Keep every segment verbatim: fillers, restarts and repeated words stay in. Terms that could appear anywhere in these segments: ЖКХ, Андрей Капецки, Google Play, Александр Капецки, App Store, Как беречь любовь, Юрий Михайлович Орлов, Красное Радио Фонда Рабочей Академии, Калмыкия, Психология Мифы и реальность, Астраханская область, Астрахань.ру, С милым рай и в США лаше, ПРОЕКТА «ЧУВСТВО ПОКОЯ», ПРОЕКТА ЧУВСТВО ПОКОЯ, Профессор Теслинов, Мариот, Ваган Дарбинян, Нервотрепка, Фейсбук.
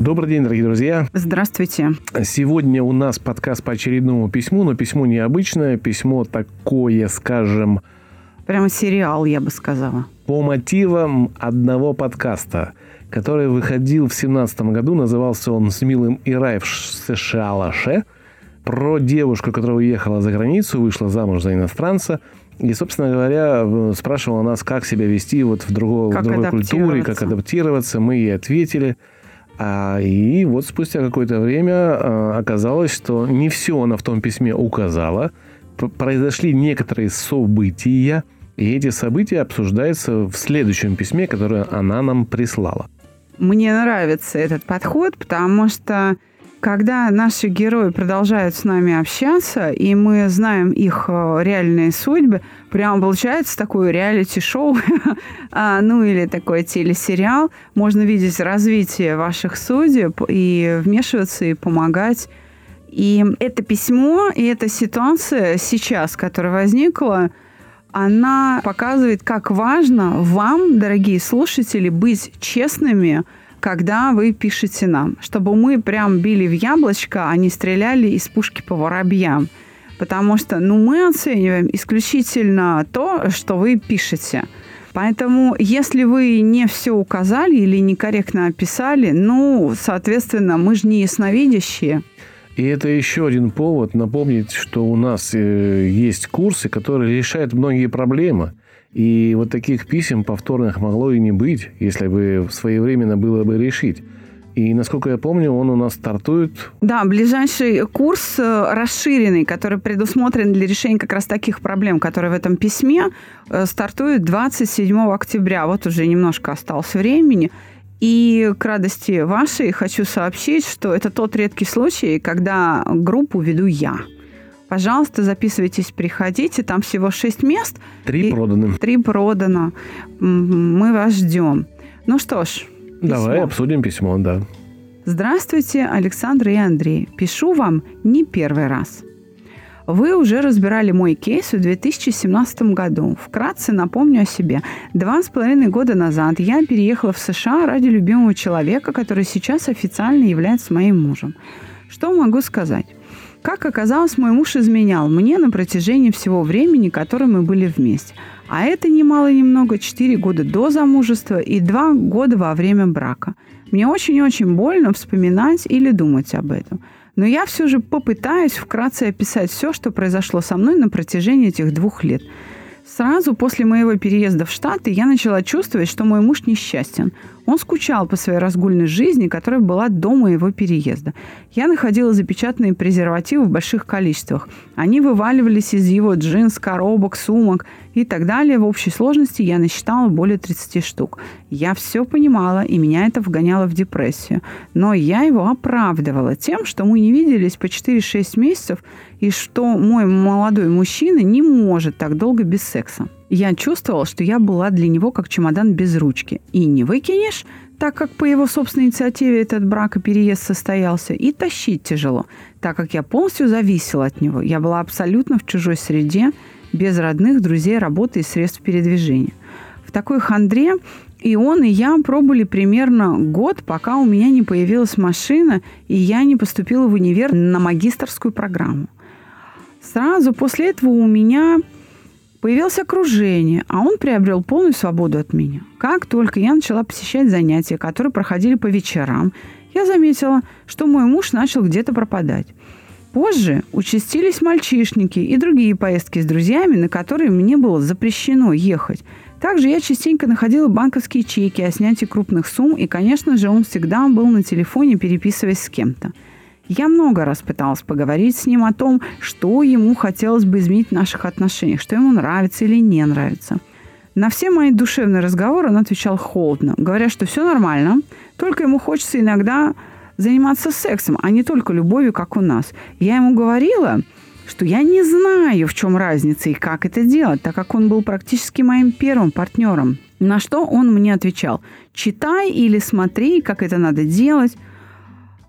Добрый день, дорогие друзья. Здравствуйте. Сегодня у нас подкаст по очередному письму, но письмо необычное, письмо такое, скажем... Прямо сериал, я бы сказала. По мотивам одного подкаста, который выходил в две тысячи семнадцатом году, назывался он «С милым рай и в США лаше», про девушку, которая уехала за границу, вышла замуж за иностранца, и, собственно говоря, спрашивала нас, как себя вести вот в, другого, в другой культуре, как адаптироваться. Мы ей ответили. И вот спустя какое-то время оказалось, что не все она в том письме указала. Произошли некоторые события, и эти события обсуждаются в следующем письме, которое она нам прислала. Мне нравится этот подход, потому что когда наши герои продолжают с нами общаться, и мы знаем их реальные судьбы, прямо получается такое реалити-шоу, ну или такой телесериал, можно видеть развитие ваших судеб и вмешиваться, и помогать. И это письмо, и эта ситуация сейчас, которая возникла, она показывает, как важно вам, дорогие слушатели, быть честными, когда вы пишете нам, чтобы мы прям били в яблочко, а не стреляли из пушки по воробьям. Потому что ну, мы оцениваем исключительно то, что вы пишете. Поэтому, если вы не все указали или некорректно описали, ну, соответственно, мы же не ясновидящие. И это еще один повод напомнить, что у нас э, есть курсы, которые решают многие проблемы. И вот таких писем повторных могло и не быть, если бы своевременно было бы решить. И, насколько я помню, он у нас стартует... Да, ближайший курс расширенный, который предусмотрен для решения как раз таких проблем, которые в этом письме, стартует двадцать седьмого октября. Вот уже немножко осталось времени. И к радости вашей хочу сообщить, что это тот редкий случай, когда группу веду я. Пожалуйста, записывайтесь, приходите. Там всего шесть мест. Три проданы. Три продано. Мы вас ждем. Ну что ж, письмо. Давай обсудим письмо, да. Здравствуйте, Александр и Андрей. Пишу вам не первый раз. Вы уже разбирали мой кейс в две тысячи семнадцатом году. Вкратце напомню о себе. Два с половиной года назад я переехала в США ради любимого человека, который сейчас официально является моим мужем. Что могу сказать? Как оказалось, мой муж изменял мне на протяжении всего времени, которое мы были вместе. А это немало ни много четыре года до замужества и два года во время брака. Мне очень-очень больно вспоминать или думать об этом. Но я все же попытаюсь вкратце описать все, что произошло со мной на протяжении этих двух лет. Сразу после моего переезда в Штаты я начала чувствовать, что мой муж несчастен. Он скучал по своей разгульной жизни, которая была до моего переезда. Я находила запечатанные презервативы в больших количествах. Они вываливались из его джинс, коробок, сумок и так далее. В общей сложности я насчитала более тридцати штук. Я все понимала, и меня это вгоняло в депрессию. Но я его оправдывала тем, что мы не виделись по четыре-шесть месяцев, и что мой молодой мужчина не может так долго без секса. Я чувствовала, что я была для него как чемодан без ручки. И не выкинешь, так как по его собственной инициативе этот брак и переезд состоялся, и тащить тяжело, так как я полностью зависела от него. Я была абсолютно в чужой среде, без родных, друзей, работы и средств передвижения. В такой хандре и он, и я пробыли примерно год, пока у меня не появилась машина, и я не поступила в универ на магистерскую программу. Сразу после этого у меня... появилось окружение, а он приобрел полную свободу от меня. Как только я начала посещать занятия, которые проходили по вечерам, я заметила, что мой муж начал где-то пропадать. Позже участились мальчишники и другие поездки с друзьями, на которые мне было запрещено ехать. Также я частенько находила банковские чеки о снятии крупных сумм, и, конечно же, он всегда был на телефоне, переписываясь с кем-то. Я много раз пыталась поговорить с ним о том, что ему хотелось бы изменить в наших отношениях, что ему нравится или не нравится. На все мои душевные разговоры он отвечал холодно, говоря, что все нормально, только ему хочется иногда заниматься сексом, а не только любовью, как у нас. Я ему говорила, что я не знаю, в чем разница и как это делать, так как он был практически моим первым партнером. На что он мне отвечал: читай или смотри, как это надо делать.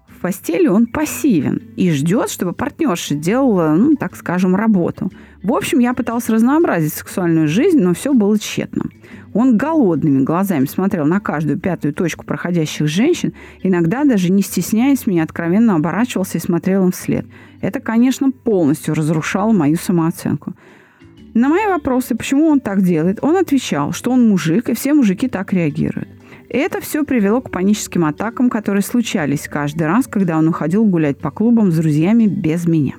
В постели он пассивен и ждет, чтобы партнерша делала, ну, так скажем, работу. В общем, я пыталась разнообразить сексуальную жизнь, но все было тщетно. Он голодными глазами смотрел на каждую пятую точку проходящих женщин, иногда даже не стесняясь меня, откровенно оборачивался и смотрел им вслед. Это, конечно, полностью разрушало мою самооценку. На мои вопросы, почему он так делает, он отвечал, что он мужик, и все мужики так реагируют. Это все привело к паническим атакам, которые случались каждый раз, когда он уходил гулять по клубам с друзьями без меня.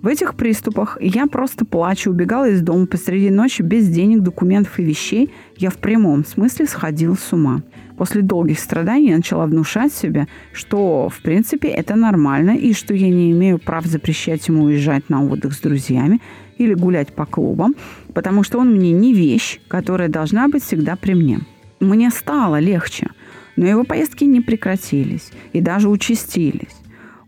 В этих приступах я просто плачу, убегала из дома посреди ночи без денег, документов и вещей. Я в прямом смысле сходила с ума. После долгих страданий я начала внушать себе, что, в принципе, это нормально, и что я не имею прав запрещать ему уезжать на отдых с друзьями или гулять по клубам, потому что он мне не вещь, которая должна быть всегда при мне. Мне стало легче, но его поездки не прекратились и даже участились.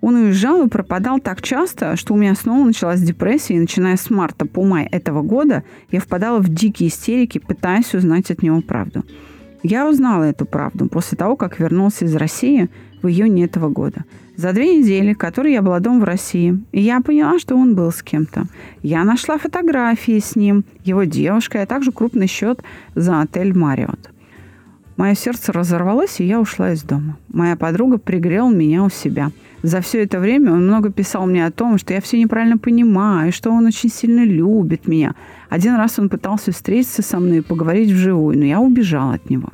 Он уезжал и пропадал так часто, что у меня снова началась депрессия, и начиная с марта по май этого года я впадала в дикие истерики, пытаясь узнать от него правду. Я узнала эту правду после того, как вернулась из России в июне этого года. За две недели, которые я была дома в России, я поняла, что он был с кем-то. Я нашла фотографии с ним, его девушкой, а также крупный счет за отель «Мариот». Мое сердце разорвалось, и я ушла из дома. Моя подруга пригрела меня у себя. За все это время он много писал мне о том, что я все неправильно понимаю, что он очень сильно любит меня. Один раз он пытался встретиться со мной и поговорить вживую, но я убежала от него.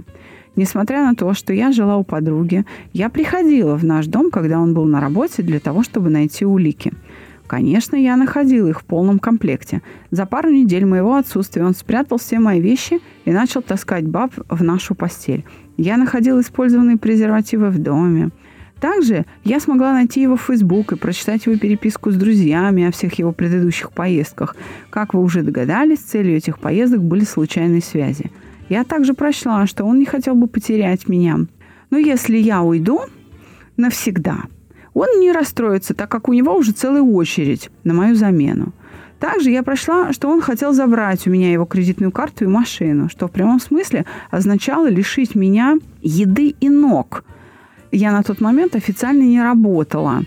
Несмотря на то, что я жила у подруги, я приходила в наш дом, когда он был на работе, для того, чтобы найти улики. Конечно, я находила их в полном комплекте. За пару недель моего отсутствия он спрятал все мои вещи и начал таскать баб в нашу постель. Я находила использованные презервативы в доме. Также я смогла найти его в Фейсбук и прочитать его переписку с друзьями о всех его предыдущих поездках. Как вы уже догадались, целью этих поездок были случайные связи. Я также прочла, что он не хотел бы потерять меня. Но если я уйду навсегда, он не расстроится, так как у него уже целая очередь на мою замену. Также я прочла, что он хотел забрать у меня его кредитную карту и машину, что в прямом смысле означало лишить меня еды и ног. Я на тот момент официально не работала,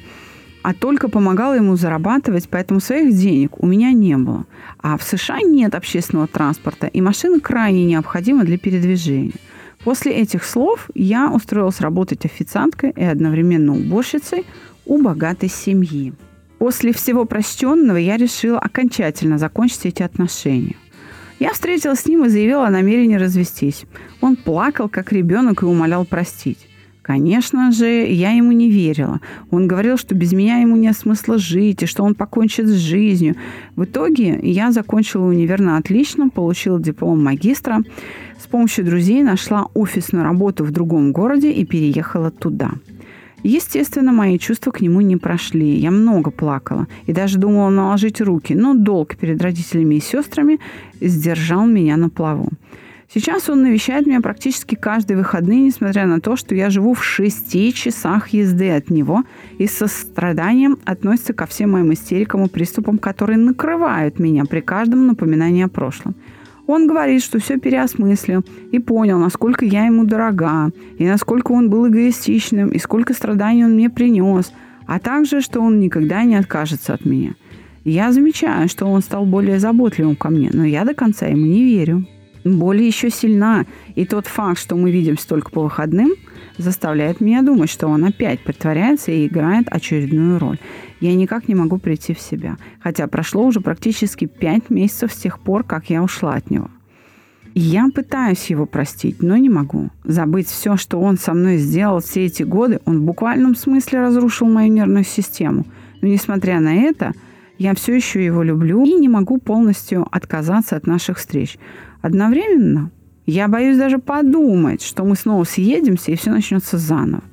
а только помогала ему зарабатывать, поэтому своих денег у меня не было. А в США нет общественного транспорта, и машина крайне необходима для передвижения. После этих слов я устроилась работать официанткой и одновременно уборщицей у богатой семьи. После всего прочтенного я решила окончательно закончить эти отношения. Я встретилась с ним и заявила о намерении развестись. Он плакал, как ребенок, и умолял простить. Конечно же, я ему не верила. Он говорил, что без меня ему нет смысла жить, и что он покончит с жизнью. В итоге я закончила универ на отлично, получила диплом магистра. С помощью друзей нашла офисную работу в другом городе и переехала туда. Естественно, мои чувства к нему не прошли. Я много плакала и даже думала наложить руки, но долг перед родителями и сестрами сдержал меня на плаву. Сейчас он навещает меня практически каждые выходные, несмотря на то, что я живу в шести часах езды от него, и со страданием относится ко всем моим истерикам и приступам, которые накрывают меня при каждом напоминании о прошлом. Он говорит, что все переосмыслил и понял, насколько я ему дорога, и насколько он был эгоистичным, и сколько страданий он мне принес, а также, что он никогда не откажется от меня. Я замечаю, что он стал более заботливым ко мне, но я до конца ему не верю. Боль еще сильна, и тот факт, что мы видимся только по выходным, заставляет меня думать, что он опять притворяется и играет очередную роль. Я никак не могу прийти в себя, хотя прошло уже практически пять месяцев с тех пор, как я ушла от него. Я пытаюсь его простить, но не могу. Забыть все, что он со мной сделал все эти годы, он в буквальном смысле разрушил мою нервную систему. Но несмотря на это, я все еще его люблю и не могу полностью отказаться от наших встреч. Одновременно я боюсь даже подумать, что мы снова съедемся и все начнется заново.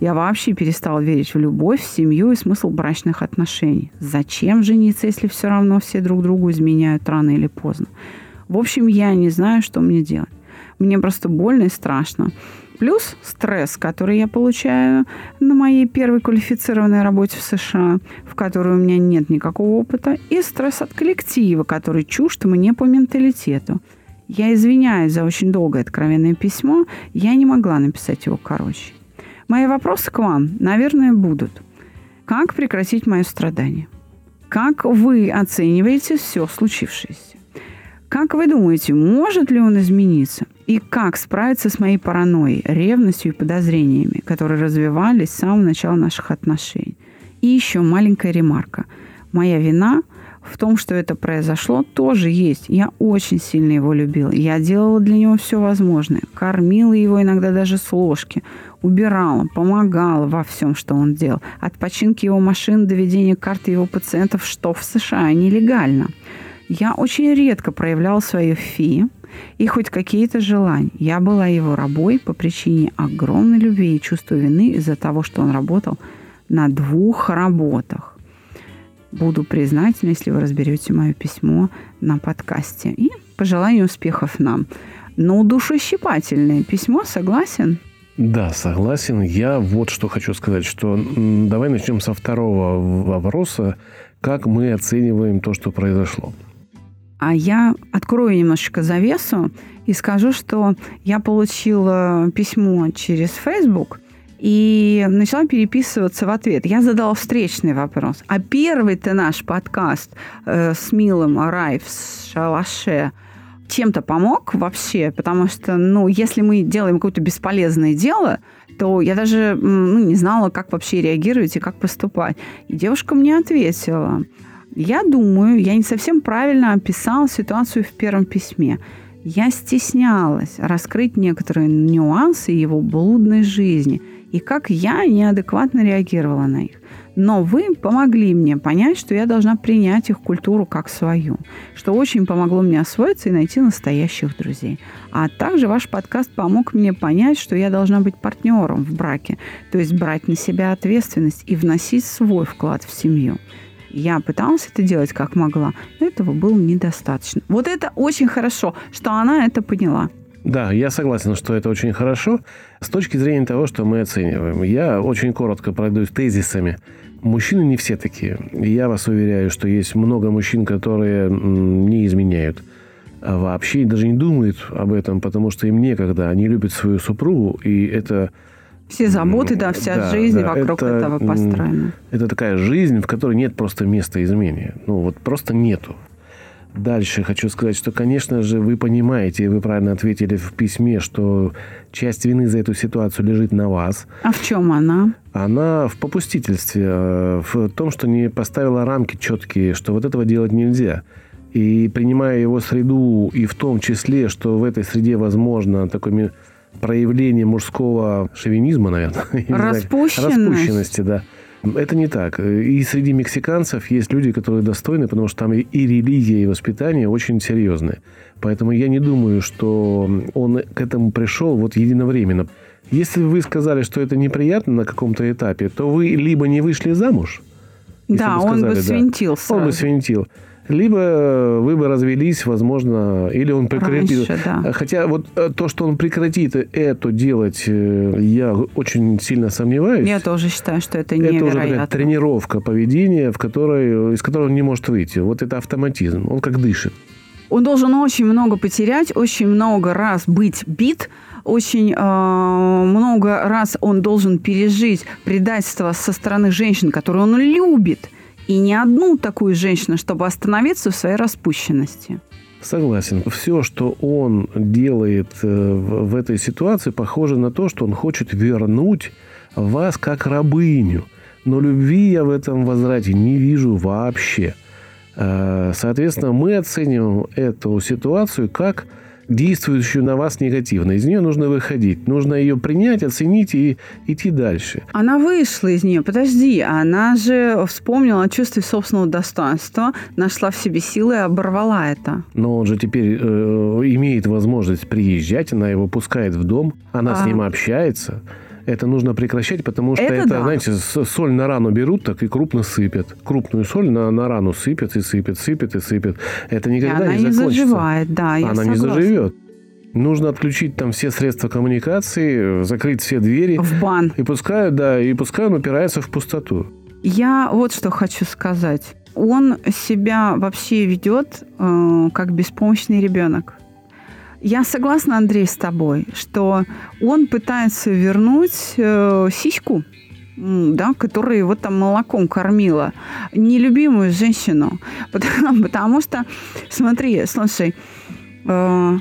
Я вообще перестала верить в любовь, в семью и смысл брачных отношений. Зачем жениться, если все равно все друг другу изменяют рано или поздно? В общем, я не знаю, что мне делать. Мне просто больно и страшно. Плюс стресс, который я получаю на моей первой квалифицированной работе в США, в которой у меня нет никакого опыта, и стресс от коллектива, который чужд мне по менталитету. Я извиняюсь за очень долгое откровенное письмо, я не могла написать его короче. Мои вопросы к вам, наверное, будут. Как прекратить мое страдание? Как вы оцениваете все случившееся? Как вы думаете, может ли он измениться? И как справиться с моей паранойей, ревностью и подозрениями, которые развивались с самого начала наших отношений? И еще маленькая ремарка. Моя вина в том, что это произошло, тоже есть. Я очень сильно его любила. Я делала для него все возможное. Кормила его иногда даже с ложки. Убирала, помогала во всем, что он делал. От починки его машин до ведения карты его пациентов, что в США нелегально. Я очень редко проявляла свою фи и хоть какие-то желания. Я была его рабой по причине огромной любви и чувства вины из-за того, что он работал на двух работах. Буду признательна, если вы разберете мое письмо на подкасте. И пожелаю успехов нам. Но душещипательное письмо, согласен? Да, согласен. Я вот что хочу сказать, что давай начнем со второго вопроса. Как мы оцениваем то, что произошло? А я открою немножечко завесу и скажу, что я получила письмо через Фейсбук и начала переписываться в ответ. Я задала встречный вопрос. А первый-то наш подкаст э, «С милым рай в США лаше» чем-то помог вообще? Потому что, ну, если мы делаем какое-то бесполезное дело, то я даже ну, не знала, как вообще реагировать и как поступать. И девушка мне ответила... Я думаю, я не совсем правильно описала ситуацию в первом письме. Я стеснялась раскрыть некоторые нюансы его блудной жизни и как я неадекватно реагировала на их. Но вы помогли мне понять, что я должна принять их культуру как свою, что очень помогло мне освоиться и найти настоящих друзей. А также ваш подкаст помог мне понять, что я должна быть партнером в браке, то есть брать на себя ответственность и вносить свой вклад в семью. Я пыталась это делать как могла, но этого было недостаточно. Вот это очень хорошо, что она это поняла. Да, я согласен, что это очень хорошо с точки зрения того, что мы оцениваем. Я очень коротко пройдусь тезисами. Мужчины не все такие. Я вас уверяю, что есть много мужчин, которые не изменяют. Вообще даже не думают об этом, потому что им некогда. Они любят свою супругу, и это... Все заботы, да, вся да, жизнь да, вокруг это, этого построена. Это такая жизнь, в которой нет просто места измене. Ну, вот просто нету. Дальше хочу сказать, что, конечно же, вы понимаете, и вы правильно ответили в письме, что часть вины за эту ситуацию лежит на вас. А в чем она? Она в попустительстве, в том, что не поставила рамки четкие, что вот этого делать нельзя. И принимая его среду, и в том числе, что в этой среде возможно такой... проявление мужского шовинизма, наверное. Распущенность. Распущенности, да. Это не так. И среди мексиканцев есть люди, которые достойны, потому что там и религия, и воспитание очень серьезные. Поэтому я не думаю, что он к этому пришел вот единовременно. Если вы сказали, что это неприятно на каком-то этапе, то вы либо не вышли замуж. Да, сказали, он бы да, свинтился. Он бы свинтил. Либо вы бы развелись, возможно, или он прекратил. Раньше, да. Хотя вот то, что он прекратит это делать, я очень сильно сомневаюсь. Я тоже считаю, что это невероятно. Это уже такая тренировка поведения, в которой, из которой он не может выйти. Вот это автоматизм. Он как дышит. Он должен очень много потерять, очень много раз быть бит, очень э, много раз он должен пережить предательство со стороны женщин, которые он любит. И не одну такую женщину, чтобы остановиться в своей распущенности. Согласен. Все, что он делает в этой ситуации, похоже на то, что он хочет вернуть вас как рабыню. Но любви я в этом возврате не вижу вообще. Соответственно, мы оцениваем эту ситуацию как действующую на вас негативно. Из нее нужно выходить. Нужно ее принять, оценить и идти дальше. Она вышла из нее. Подожди. Она же вспомнила о чувстве собственного достоинства, нашла в себе силы и оборвала это. Но он же теперь э, имеет возможность приезжать. Она его пускает в дом. Она а... с ним общается. Это нужно прекращать, потому что это, это да. знаете, соль на рану берут, так и крупно сыпят. Крупную соль на, на рану сыпят и сыпят, сыпят и сыпят. Это никогда не закончится. Она не заживает, да, я согласна. Она не заживет. Нужно отключить там все средства коммуникации, закрыть все двери. В бан. И пускай, да, и пускай он упирается в пустоту. Я вот что хочу сказать. Он себя вообще ведет э, как беспомощный ребенок. Я согласна, Андрей, с тобой, что он пытается вернуть э, сиську, да, которая его там молоком кормила, нелюбимую женщину. Потому, потому что, смотри, слушай, э,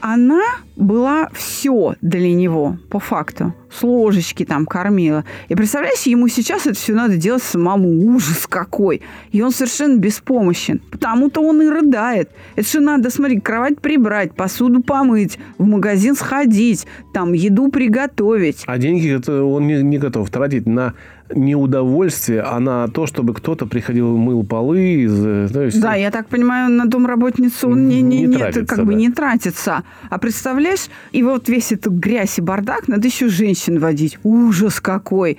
она была все для него, по факту. С ложечки там кормила. И представляешь, ему сейчас это все надо делать самому. Ужас какой! И он совершенно беспомощен. Потому-то он и рыдает. Это же надо, смотри, кровать прибрать, посуду помыть, в магазин сходить, там еду приготовить. А деньги это он не, не готов тратить на неудовольствие, а на то, чтобы кто-то приходил, мыл полы. То есть... Да, я так понимаю, на домработницу он не, не, не, не тратится, как да. бы не тратится. А представляешь, и вот весь этот грязь и бардак, надо еще женщин водить. Ужас какой!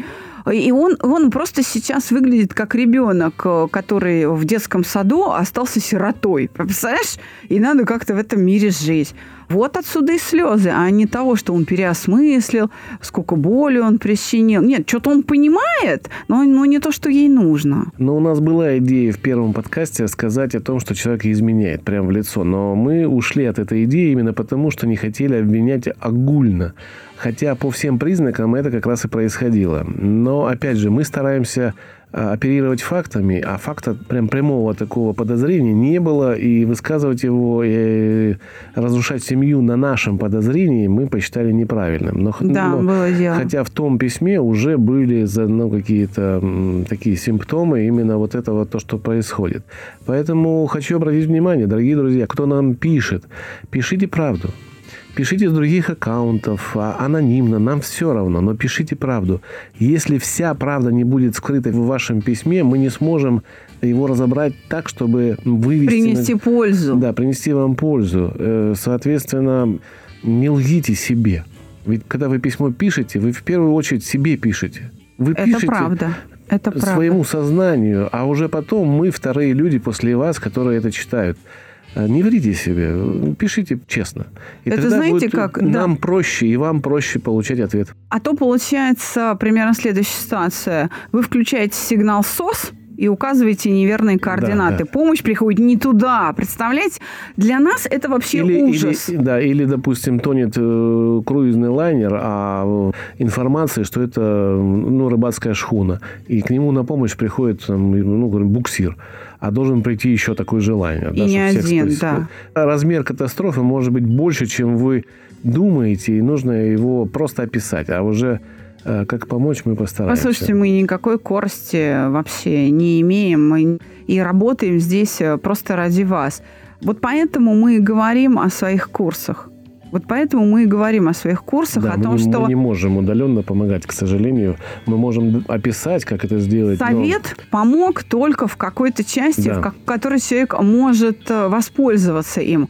И он, он просто сейчас выглядит как ребенок, который в детском саду остался сиротой. Представляешь? И надо как-то в этом мире жить. Вот отсюда и слезы, а не того, что он переосмыслил, сколько боли он причинил. Нет, что-то он понимает, но, но не то, что ей нужно. Но у нас была идея в первом подкасте сказать о том, что человек изменяет прямо в лицо. Но мы ушли от этой идеи именно потому, что не хотели обвинять огульно. Хотя по всем признакам это как раз и происходило. Но, опять же, мы стараемся оперировать фактами, а факта прям прямого такого подозрения не было, и высказывать его, и разрушать семью на нашем подозрении мы посчитали неправильным. Но, да, но, было дело. Хотя в том письме уже были ну, какие-то м, такие симптомы именно вот этого, то, что происходит. Поэтому хочу обратить внимание, дорогие друзья, кто нам пишет, пишите правду. Пишите с других аккаунтов, анонимно, нам все равно, но пишите правду. Если вся правда не будет скрыта в вашем письме, мы не сможем его разобрать так, чтобы вывести... Принести на... пользу. Да, принести вам пользу. Соответственно, не лгите себе. Ведь когда вы письмо пишете, вы в первую очередь себе пишете. Вы Это пишете... правда. Это правда. Своему сознанию, а уже потом мы, вторые люди после вас, которые это читают. Не вредите себе, пишите честно. И это тогда знаете, будет как? Нам да. проще, и вам проще получать ответ. А то получается примерно следующая ситуация. Вы включаете сигнал эс о эс и указываете неверные координаты. Да, да. Помощь приходит не туда. Представляете? Для нас это вообще или, ужас. Или, да, или, допустим, тонет э, круизный лайнер, а информация, что это ну, рыбацкая шхуна. И к нему на помощь приходит ну, буксир. А должен прийти еще такой же лайнер. И да, не один, всех... да. Размер катастрофы может быть больше, чем вы думаете, и нужно его просто описать. А уже как помочь, мы постараемся. Послушайте, мы никакой корости вообще не имеем. Мы и работаем здесь просто ради вас. Вот поэтому мы и говорим о своих курсах. Вот поэтому мы и говорим о своих курсах, да, о том, мы, что... мы не можем удаленно помогать, к сожалению. Мы можем описать, как это сделать. Совет но... помог только в какой-то части, да. в как... которой человек может воспользоваться им.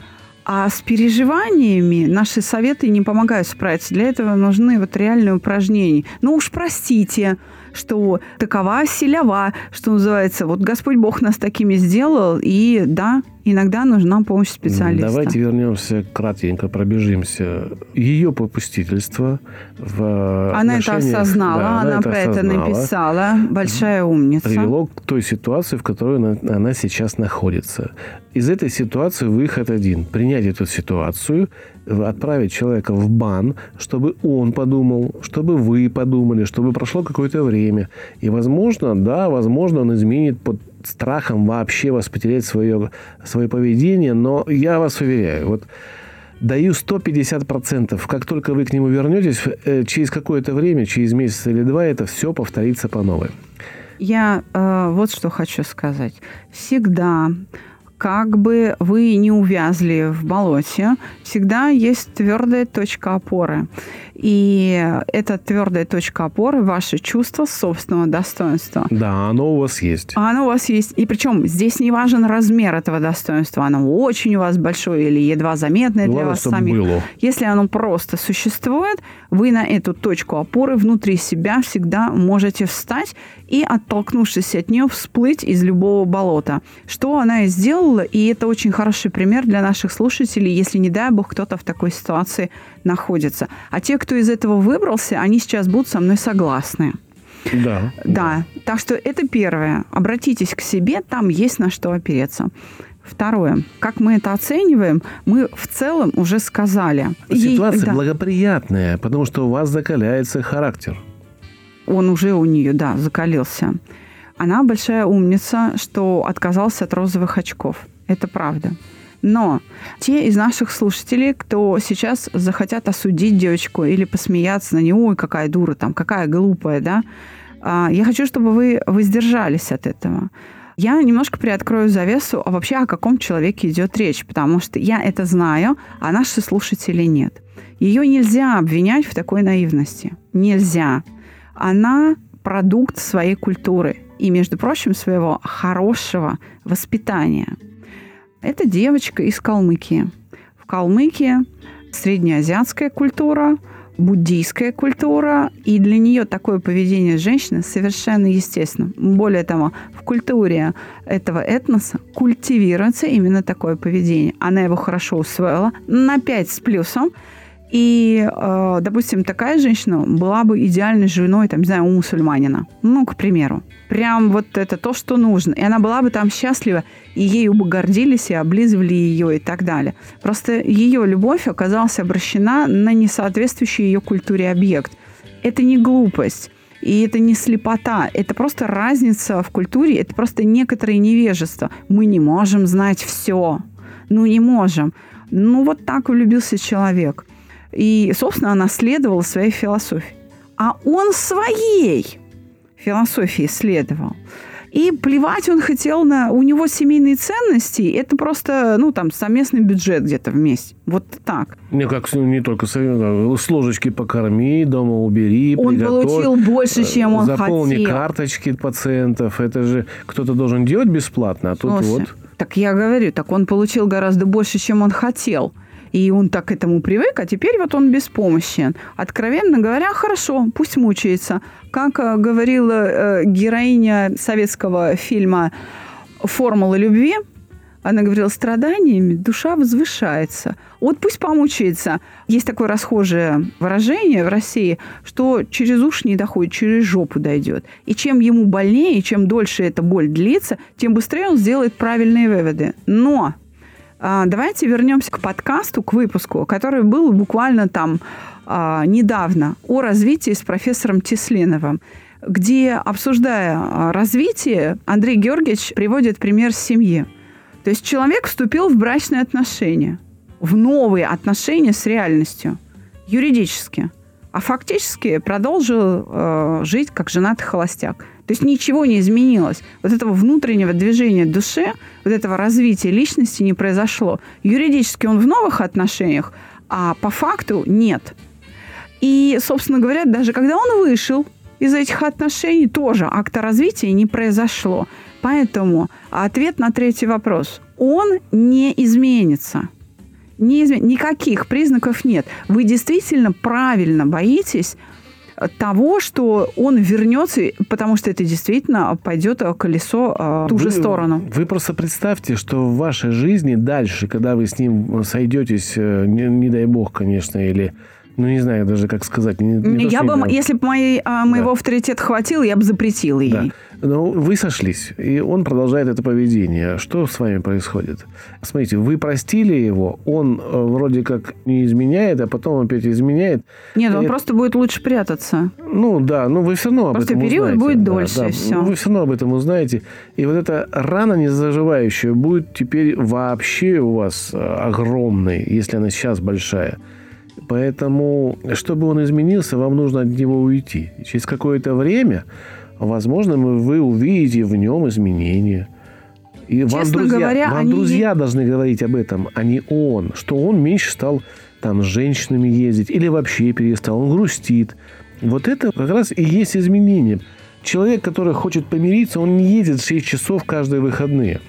А с переживаниями наши советы не помогают справиться. Для этого нужны вот реальные упражнения. Ну уж простите, что такова селява, что называется. Вот Господь Бог нас такими сделал, и да, иногда нужна помощь специалиста. Давайте вернемся, кратенько пробежимся. Ее попустительство в Она это осознала, да, она, она это про осознала. это написала. Большая умница. Привело к той ситуации, в которой она, она сейчас находится. Из этой ситуации выход один. Принять эту ситуацию, отправить человека в бан, чтобы он подумал, чтобы вы подумали, чтобы прошло какое-то время. И, возможно, да, возможно, он изменит под страхом вообще вас потерять свое, свое поведение. Но я вас уверяю, вот даю сто пятьдесят процентов. Как только вы к нему вернетесь, через какое-то время, через месяц или два, это все повторится по новой. Я э, вот что хочу сказать. Всегда, как бы вы не увязли в болоте, всегда есть твердая точка опоры. И эта твердая точка опоры – ваше чувство собственного достоинства. Да, оно у вас есть. Оно у вас есть. И причем здесь не важен размер этого достоинства. Оно очень у вас большое или едва заметное Главное, для вас самих. Было. Если оно просто существует, вы на эту точку опоры внутри себя всегда можете встать и, оттолкнувшись от нее, всплыть из любого болота. Что она и сделала, сделала, и это очень хороший пример для наших слушателей, если, не дай бог, кто-то в такой ситуации находится. А те, кто из этого выбрался, они сейчас будут со мной согласны. Да, да. Да. Так что это первое. Обратитесь к себе, там есть на что опереться. Второе. Как мы это оцениваем, мы в целом уже сказали. Ситуация Ей, да. благоприятная, потому что у вас закаляется характер. Он уже у нее, да, закалился. Она большая умница, что отказалась от розовых очков. Это правда. Но те из наших слушателей, кто сейчас захотят осудить девочку или посмеяться на нее, ой, какая дура, там, какая глупая, да, я хочу, чтобы вы воздержались от этого. Я немножко приоткрою завесу, а вообще о каком человеке идет речь, потому что я это знаю, а наши слушатели нет. Ее нельзя обвинять в такой наивности. Нельзя. Она продукт своей культуры и, между прочим, своего хорошего воспитания. Это девочка из Калмыкии. В Калмыкии среднеазиатская культура, буддийская культура, и для нее такое поведение женщины совершенно естественно. Более того, в культуре этого этноса культивируется именно такое поведение. Она его хорошо усвоила на пять с плюсом. И, допустим, такая женщина была бы идеальной женой, там, не знаю, у мусульманина. Ну, к примеру. Прям вот это то, что нужно. И она была бы там счастлива, и ею бы гордились, и облизывали ее, и так далее. Просто ее любовь оказалась обращена на несоответствующий ее культуре объект. Это не глупость, и это не слепота. Это просто разница в культуре, это просто некоторое невежество. Мы не можем знать все. Ну, не можем. Ну, вот так влюбился человек. И, собственно, она следовала своей философии. А он своей философии следовал. И плевать он хотел на... У него семейные ценности. Это просто, ну, там, совместный бюджет где-то вместе. Вот так. Не, как, не только с ложечки покорми, дома убери, он приготовь. Он получил больше, чем он хотел. Заполни карточки пациентов. Это же кто-то должен делать бесплатно, а тут Слушай, вот... Так я говорю, так он получил гораздо больше, чем он хотел. И он так к этому привык, а теперь вот он беспомощен. Откровенно говоря, хорошо, пусть мучается. Как говорила героиня советского фильма «Формула любви», она говорила, страданиями душа возвышается. Вот пусть помучается. Есть такое расхожее выражение в России, что через уши не доходит, через жопу дойдет. И чем ему больнее, чем дольше эта боль длится, тем быстрее он сделает правильные выводы. Но... Давайте вернемся к подкасту, к выпуску, который был буквально там недавно, о развитии с профессором Теслиновым, где, обсуждая развитие, Андрей Георгиевич приводит пример семьи. То есть человек вступил в брачные отношения, в новые отношения с реальностью, юридически, а фактически продолжил э, жить как женатый холостяк. То есть ничего не изменилось. Вот этого внутреннего движения души, вот этого развития личности не произошло. Юридически он в новых отношениях, а по факту нет. И, собственно говоря, даже когда он вышел из этих отношений, тоже акта развития не произошло. Поэтому ответ на третий вопрос. Он не изменится. Никаких признаков нет. Вы действительно правильно боитесь того, что он вернется, потому что это действительно пойдет колесо в ту же сторону. Вы просто представьте, что в вашей жизни дальше, когда вы с ним сойдетесь, не, не дай бог, конечно, или... Ну, не знаю даже, как сказать. Не, не я бы, если бы моей, а, моего да. авторитета хватило, я бы запретила ей. Да. Но вы сошлись, и он продолжает это поведение. Что с вами происходит? Смотрите, вы простили его, он вроде как не изменяет, а потом опять изменяет. Нет, он и... просто будет лучше прятаться. Ну, да, но вы все равно об просто этом узнаете. Просто период будет да, дольше, да, и все. Вы все равно об этом узнаете. И вот эта рана незаживающая будет теперь вообще у вас огромной, если она сейчас большая. Поэтому, чтобы он изменился, вам нужно от него уйти. Через какое-то время, возможно, вы увидите в нем изменения. И честно вам друзья, говоря, вам они... друзья должны говорить об этом, а не он. Что он меньше стал там, с женщинами ездить или вообще перестал. Он грустит. Вот это как раз и есть изменение. Человек, который хочет помириться, он не едет шесть часов каждые выходные.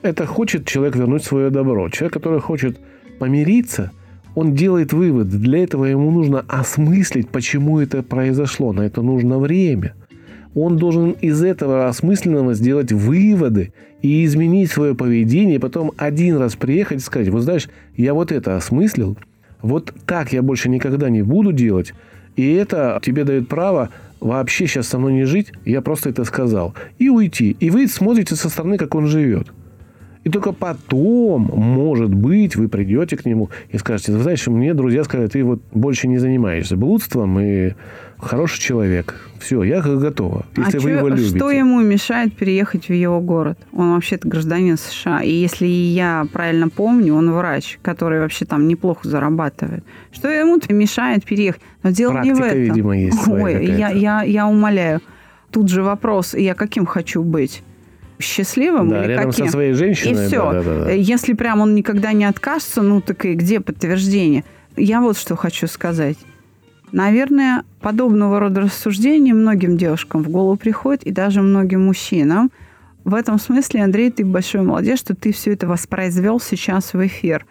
Это хочет человек вернуть свое добро. Человек, который хочет помириться... Он делает вывод. Для этого ему нужно осмыслить, почему это произошло. На это нужно время. он должен из этого осмысленного сделать выводы и изменить свое поведение, и потом один раз приехать и сказать: вот знаешь, я вот это осмыслил, вот так я больше никогда не буду делать, и это тебе дает право вообще сейчас со мной не жить, я просто это сказал, и уйти. И вы смотрите со стороны, как он живет. И только потом, может быть, вы придете к нему и скажете: вы знаете, мне друзья сказали, ты вот больше не занимаешься блудством и хороший человек. Все, я готова, если а вы чё, его любите. Что ему мешает переехать в его город? Он вообще-то гражданин США. И если я правильно помню, он врач, который вообще там неплохо зарабатывает. Что ему-то мешает переехать? Но дело Практика, не в этом. Видимо, есть своя. Ой, я, я, я умоляю. Тут же вопрос, я каким хочу быть? Счастливым, да, или рядом каким? Со своей женщиной. И все. Да, да, да. Если прям он никогда не откажется, ну так и где подтверждение? Я вот что хочу сказать. Наверное, подобного рода рассуждения многим девушкам в голову приходит, и даже многим мужчинам. В этом смысле, Андрей, ты большой молодец, что ты все это воспроизвел сейчас в эфир.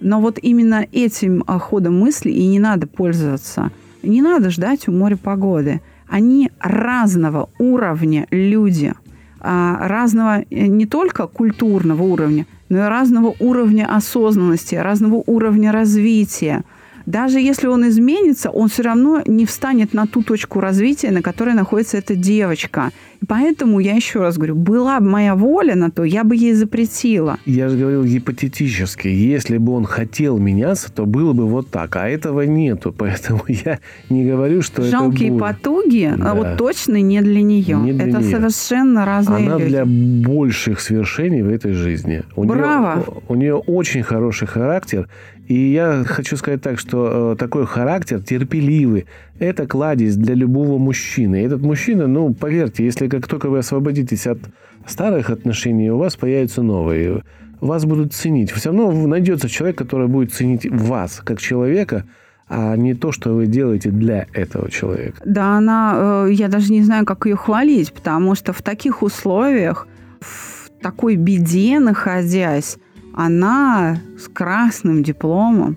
Но вот именно этим ходом мысли и не надо пользоваться. Не надо ждать у моря погоды. Они разного уровня люди. Разного не только культурного уровня, но и разного уровня осознанности, разного уровня развития. Даже если он изменится, он все равно не встанет на ту точку развития, на которой находится эта девочка. И поэтому я еще раз говорю, была бы моя воля на то, я бы ей запретила. Я же говорил гипотетически. Если бы он хотел меняться, то было бы вот так. А этого нету. Поэтому я не говорю, что жалкие это будет. Жалкие потуги, да. Вот точно не для нее. Не для это нее. Совершенно разные Она люди. Она для больших свершений в этой жизни. У Браво! Нее, у нее очень хороший характер. И я хочу сказать так, что э, такой характер терпеливый – это кладезь для любого мужчины. И этот мужчина, ну, поверьте, если как только вы освободитесь от старых отношений, у вас появятся новые. Вас будут ценить. Все равно найдется человек, который будет ценить вас как человека, а не то, что вы делаете для этого человека. Да, она, э, я даже не знаю, как ее хвалить, потому что в таких условиях, в такой беде находясь, она с красным дипломом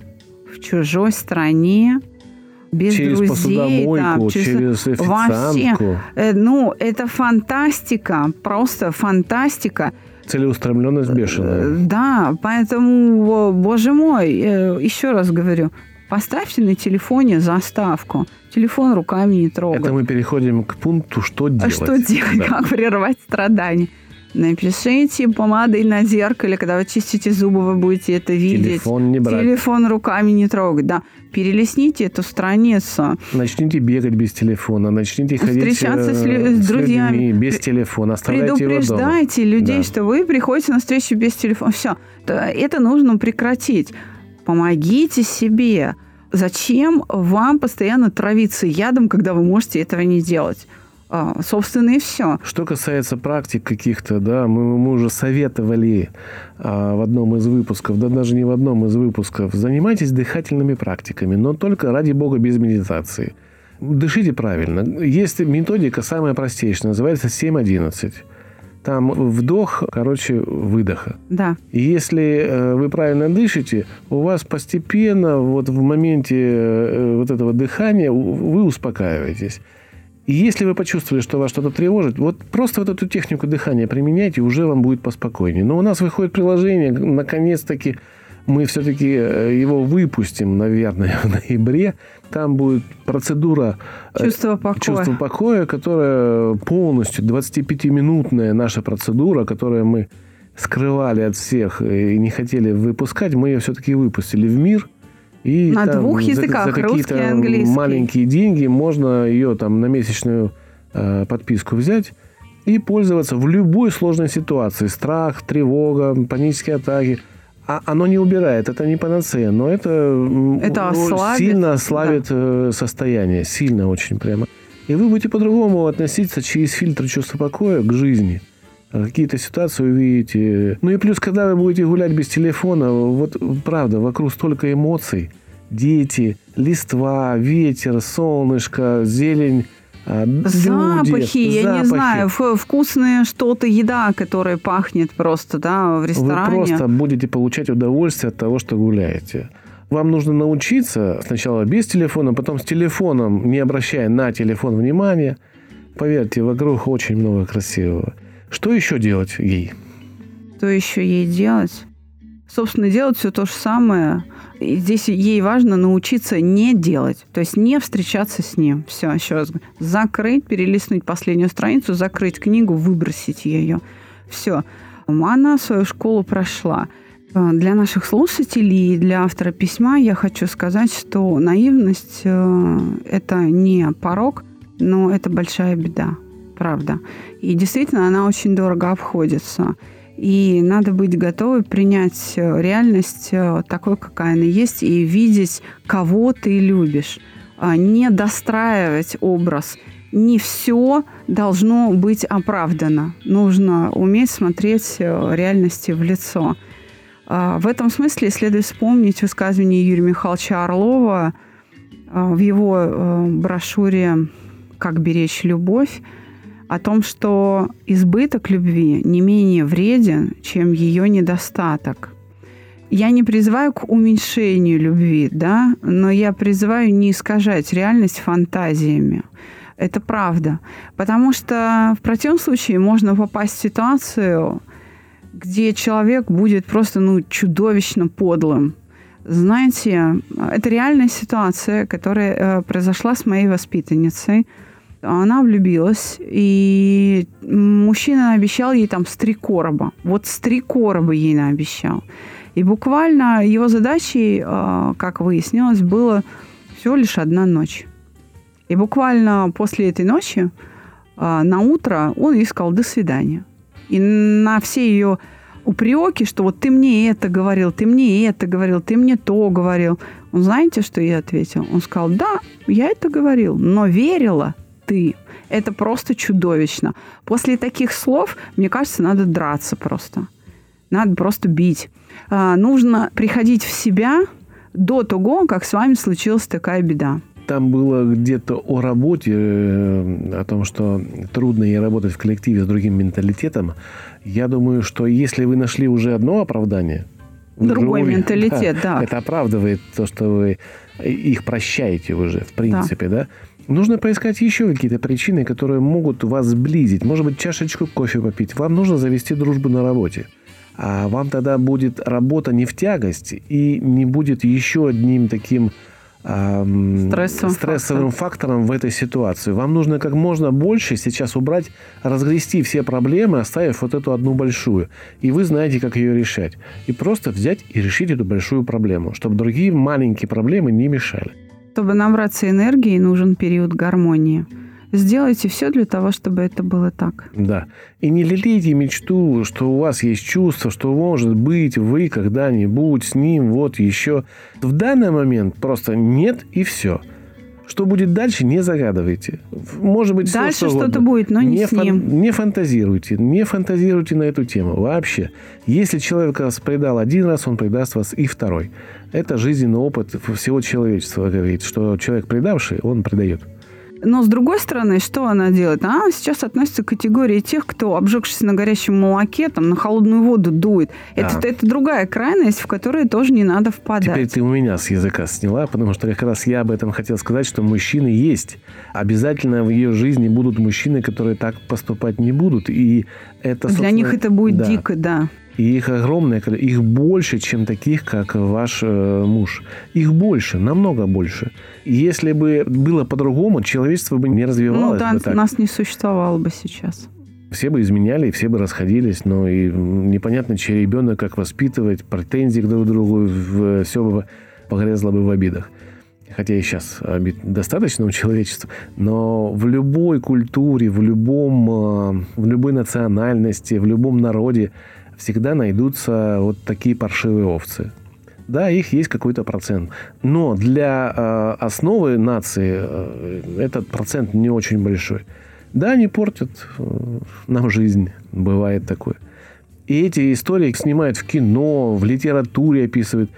в чужой стране, без через друзей, посудомойку, да, через, через официантку. Вообще, ну, это фантастика, просто фантастика. Целеустремленность бешеная. Да, поэтому, боже мой, еще раз говорю, поставьте на телефоне заставку. Телефон руками не трогать. Это мы переходим к пункту, что делать. Что делать, да. Как прервать страдания. Напишите помадой на зеркале, когда вы чистите зубы, вы будете это видеть. Телефон не брать. Телефон руками не трогать, да. Перелистните эту страницу. Начните бегать без телефона, начните встречаться ходить с, ли, с, с друзьями. Людьми без телефона, оставляйте его дома. Предупреждайте людей, да. Что вы приходите на встречу без телефона. Все, это нужно прекратить. Помогите себе. Зачем вам постоянно травиться ядом, когда вы можете этого не делать? Собственно, и все. Что касается практик каких-то, да, мы, мы уже советовали а, в одном из выпусков, да даже не в одном из выпусков, занимайтесь дыхательными практиками, но только, ради бога, без медитации. Дышите правильно. Есть методика самая простейшая, называется семь одиннадцать. Там вдох, короче, выдоха. Да. И если вы правильно дышите, у вас постепенно, вот в моменте вот этого дыхания, вы успокаиваетесь. И если вы почувствовали, что вас что-то тревожит, вот просто вот эту технику дыхания применяйте, уже вам будет поспокойнее. Но у нас выходит приложение, наконец-таки мы все-таки его выпустим, наверное, в ноябре. Там будет процедура «Чувство покоя», чувство покоя, которая полностью двадцатипятиминутная наша процедура, которую мы скрывали от всех и не хотели выпускать, мы ее все-таки выпустили в мир. И на там двух языках, за, за какие-то русский, английский. Маленькие деньги можно ее там на месячную э, подписку взять и пользоваться в любой сложной ситуации. Страх, тревога, панические атаки. А оно не убирает, это не панацея, но это, это ослабит, сильно ослабит да. состояние, сильно очень прямо. И вы будете по-другому относиться через фильтр чувства покоя к жизни. Какие-то ситуации увидите. Ну и плюс, когда вы будете гулять без телефона, вот правда, вокруг столько эмоций. Дети, листва, ветер, солнышко, зелень, люди, запахи, я запахи. Не знаю, вкусное что-то, еда, которая пахнет просто, да, в ресторане. Вы просто будете получать удовольствие от того, что гуляете. Вам нужно научиться сначала без телефона, потом с телефоном, не обращая на телефон внимания, Поверьте, вокруг очень много красивого. Что еще делать ей? Что еще ей делать? Собственно, делать все то же самое. И здесь ей важно научиться не делать, то есть не встречаться с ним. Все, еще раз говорю. Закрыть, перелистнуть последнюю страницу, закрыть книгу, выбросить ее. Все. Она свою школу прошла. Для наших слушателей и для автора письма я хочу сказать, что наивность – это не порок, но это большая беда, правда. И действительно, она очень дорого обходится. И надо быть готовой принять реальность такой, какая она есть, и видеть, кого ты любишь, не достраивать образ. Не все должно быть оправдано. Нужно уметь смотреть реальности в лицо. В этом смысле следует вспомнить высказывание Юрия Михайловича Орлова в его брошюре «Как беречь любовь» о том, что избыток любви не менее вреден, чем ее недостаток. Я не призываю к уменьшению любви, да, но я призываю не искажать реальность фантазиями. Это правда. Потому что в противном случае можно попасть в ситуацию, где человек будет просто ну, чудовищно подлым. Знаете, это реальная ситуация, которая произошла с моей воспитанницей. Она влюбилась, и мужчина обещал ей там с три короба. Вот с три короба ей наобещал. И буквально его задачей, как выяснилось, было всего лишь одна ночь. И буквально после этой ночи на утро он ей сказал «до свидания». И на все ее упреки, что вот ты мне это говорил, ты мне это говорил, ты мне то говорил. Он, знаете, что ей ответил? Он сказал, да, я это говорил, но верила ты. Это просто чудовищно. После таких слов, мне кажется, надо драться просто. Надо просто бить. Нужно приходить в себя до того, как с вами случилась такая беда. Там было где-то о работе, о том, что трудно ей работать в коллективе с другим менталитетом. Я думаю, что если вы нашли уже одно оправдание... Другой уже, менталитет, да, да. Это оправдывает то, что вы их прощаете уже, в принципе, да. да? Нужно поискать еще какие-то причины, которые могут вас сблизить. Может быть, чашечку кофе попить. Вам нужно завести дружбу на работе. А вам тогда будет работа не в тягость и не будет еще одним таким... Стрессовым, стрессовым фактором. фактором в этой ситуации. Вам нужно как можно больше сейчас убрать, разгрести все проблемы, оставив вот эту одну большую. И вы знаете, как ее решать. И просто взять и решить эту большую проблему, чтобы другие маленькие проблемы не мешали. Чтобы набраться энергии, нужен период гармонии. Сделайте все для того, чтобы это было так. Да. И не лелейте мечту, что у вас есть чувство, что, может быть, вы когда-нибудь с ним вот еще. В данный момент просто нет и все. Что будет дальше, не загадывайте. Может быть, все, дальше что угодно. Что-то будет, но не, не с фан- ним. Не фантазируйте. Не фантазируйте на эту тему вообще. Если человек вас предал один раз, он предаст вас и второй. Это жизненный опыт всего человечества говорит, что человек предавший, он предает. Но, с другой стороны, что она делает? Она сейчас относится к категории тех, кто, обжегшись на горячем молоке, там, на холодную воду дует. Да. Это, это другая крайность, в которую тоже не надо впадать. Теперь ты у меня с языка сняла, потому что как раз я об этом хотел сказать, что мужчины есть. Обязательно в ее жизни будут мужчины, которые так поступать не будут. И это, для них это будет да. дико, да. И их огромное, их больше, чем таких, как ваш муж. Их больше, намного больше. Если бы было по-другому, человечество бы не развивалось. Ну да, бы так. Нас не существовало бы сейчас. Все бы изменяли, все бы расходились, но и непонятно, чей ребенок, как воспитывать, претензии к друг другу, все бы погрязло бы в обидах. Хотя и сейчас обид достаточно у человечества, но в любой культуре, в, любом, в любой национальности, в любом народе всегда найдутся вот такие паршивые овцы. Да, их есть какой-то процент. Но для э, основы нации э, этот процент не очень большой. Да, они портят э, нам жизнь. Бывает такое. И эти истории снимают в кино, в литературе описывают.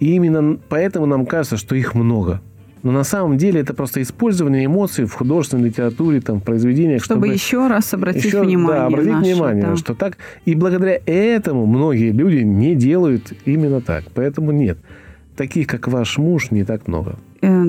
И именно поэтому нам кажется, что их много. Но на самом деле это просто использование эмоций в художественной литературе, там, в произведениях. Чтобы, чтобы еще раз обратить еще, внимание. Да, обратить наше, внимание, да. что так. И благодаря этому многие люди не делают именно так. Поэтому нет. Таких, как ваш муж, не так много.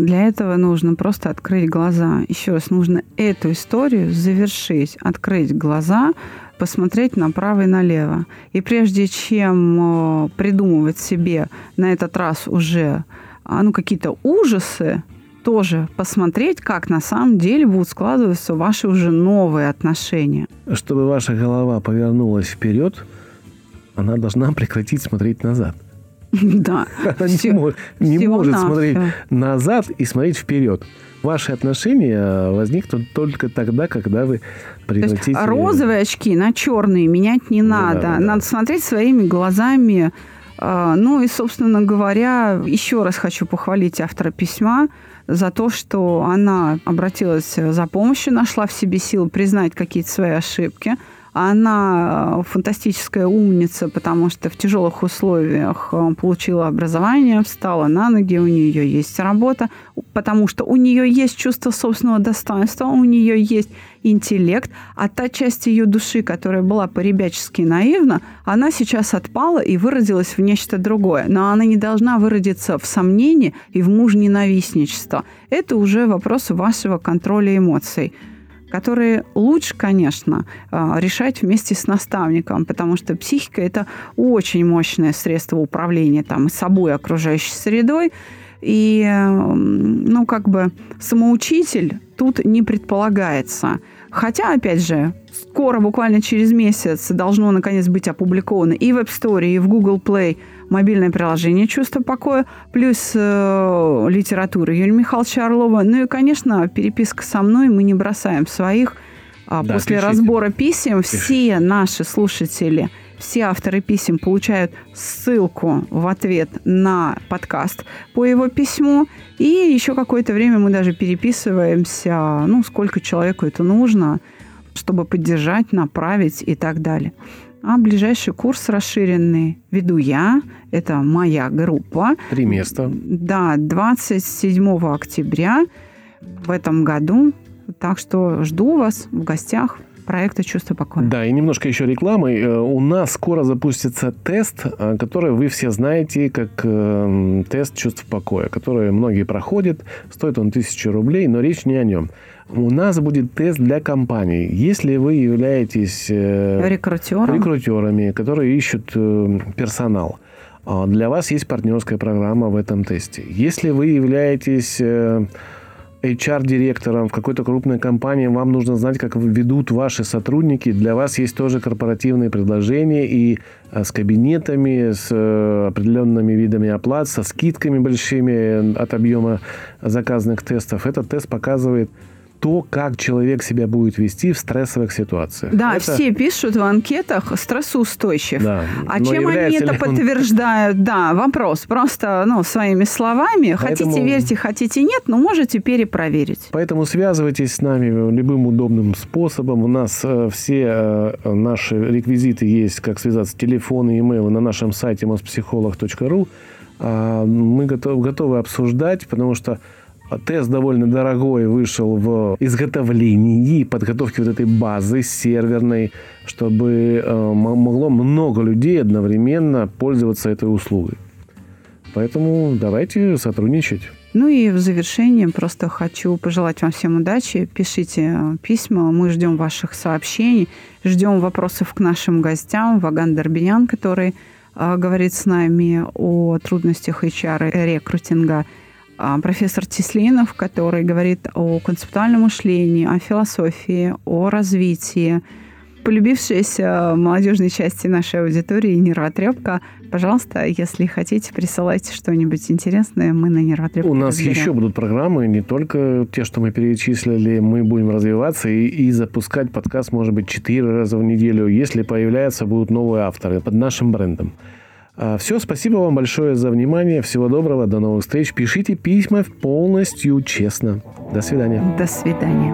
Для этого нужно просто открыть глаза. Еще раз, нужно эту историю завершить, открыть глаза, посмотреть направо и налево. И прежде чем придумывать себе на этот раз уже ну, какие-то ужасы, тоже посмотреть, как на самом деле будут складываться ваши уже новые отношения. Чтобы ваша голова повернулась вперед, она должна прекратить смотреть назад. Да. Она не может, не может смотреть назад и смотреть вперед. Ваши отношения возникнут только тогда, когда вы превратите... То есть розовые очки на черные менять не надо. Да, да, надо да. смотреть своими глазами. Ну и, собственно говоря, еще раз хочу похвалить автора письма за то, что она обратилась за помощью, нашла в себе силы признать какие-то свои ошибки. Она фантастическая умница, потому что в тяжелых условиях получила образование, встала на ноги, у нее есть работа, потому что у нее есть чувство собственного достоинства, у нее есть интеллект, а та часть ее души, которая была по-ребячески наивна, она сейчас отпала и выродилась в нечто другое. Но она не должна выродиться в сомнении и в мужненавистничество. Это уже вопрос вашего контроля эмоций, которые лучше, конечно, решать вместе с наставником, потому что психика – это очень мощное средство управления там, и собой, окружающей средой. И, ну, как бы самоучитель тут не предполагается. Хотя, опять же, скоро, буквально через месяц, должно, наконец, быть опубликовано и в App Store, и в Google Play мобильное приложение «Чувство покоя», плюс э, литература Юрия Михайловича Орлова. Ну и, конечно, переписка со мной, мы не бросаем своих. Да, После пишите. разбора писем пишите. Все наши слушатели, все авторы писем получают ссылку в ответ на подкаст по его письму. И еще какое-то время мы даже переписываемся, ну, сколько человеку это нужно, чтобы поддержать, направить и так далее. А ближайший курс расширенный веду я. Это моя группа. Три места. Да, двадцать седьмого октября в этом году. Так что жду вас в гостях проекта «Чувство покоя». Да, и немножко еще рекламы. У нас скоро запустится тест, который вы все знаете как тест «Чувство покоя», который многие проходят. Стоит он тысячу рублей, но речь не о нем. У нас будет тест для компаний. Если вы являетесь Рекрутером. рекрутерами, которые ищут персонал, для вас есть партнерская программа в этом тесте. Если вы являетесь эйч ар-директором в какой-то крупной компании, вам нужно знать, как ведут ваши сотрудники. Для вас есть тоже корпоративные предложения и с кабинетами, с определенными видами оплат, со скидками большими от объема заказанных тестов. Этот тест показывает то, как человек себя будет вести в стрессовых ситуациях. Да, это... все пишут в анкетах стрессоустойчив. Да. А но чем они это он... подтверждают? Да, вопрос. Просто ну, своими словами. Поэтому... Хотите верьте, хотите нет, но можете перепроверить. Поэтому связывайтесь с нами любым удобным способом. У нас все наши реквизиты есть, как связаться, телефоны, имейлы на нашем сайте моспсихолог точка ру. Мы готовы обсуждать, потому что тест довольно дорогой вышел в изготовлении и подготовке вот этой базы серверной, чтобы могло много людей одновременно пользоваться этой услугой. Поэтому давайте сотрудничать. Ну и в завершение просто хочу пожелать вам всем удачи. Пишите письма, мы ждем ваших сообщений, ждем вопросов к нашим гостям. Ваган Дарбинян, который говорит с нами о трудностях эйч ар и рекрутинга, профессор Теслинов, который говорит о концептуальном мышлении, о философии, о развитии. Полюбившаяся молодежной части нашей аудитории «Нервотрепка». Пожалуйста, если хотите, присылайте что-нибудь интересное. Мы на «Нервотрепке» У нас разберем. Еще будут программы, не только те, что мы перечислили. Мы будем развиваться и, и запускать подкаст, может быть, четыре раза в неделю. Если появляются, будут новые авторы под нашим брендом. Все, спасибо вам большое за внимание. Всего доброго, до новых встреч. Пишите письма полностью честно. До свидания. До свидания.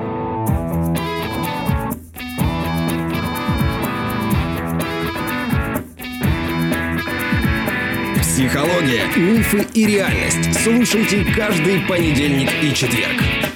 Психология, мифы и реальность. Слушайте каждый понедельник и четверг.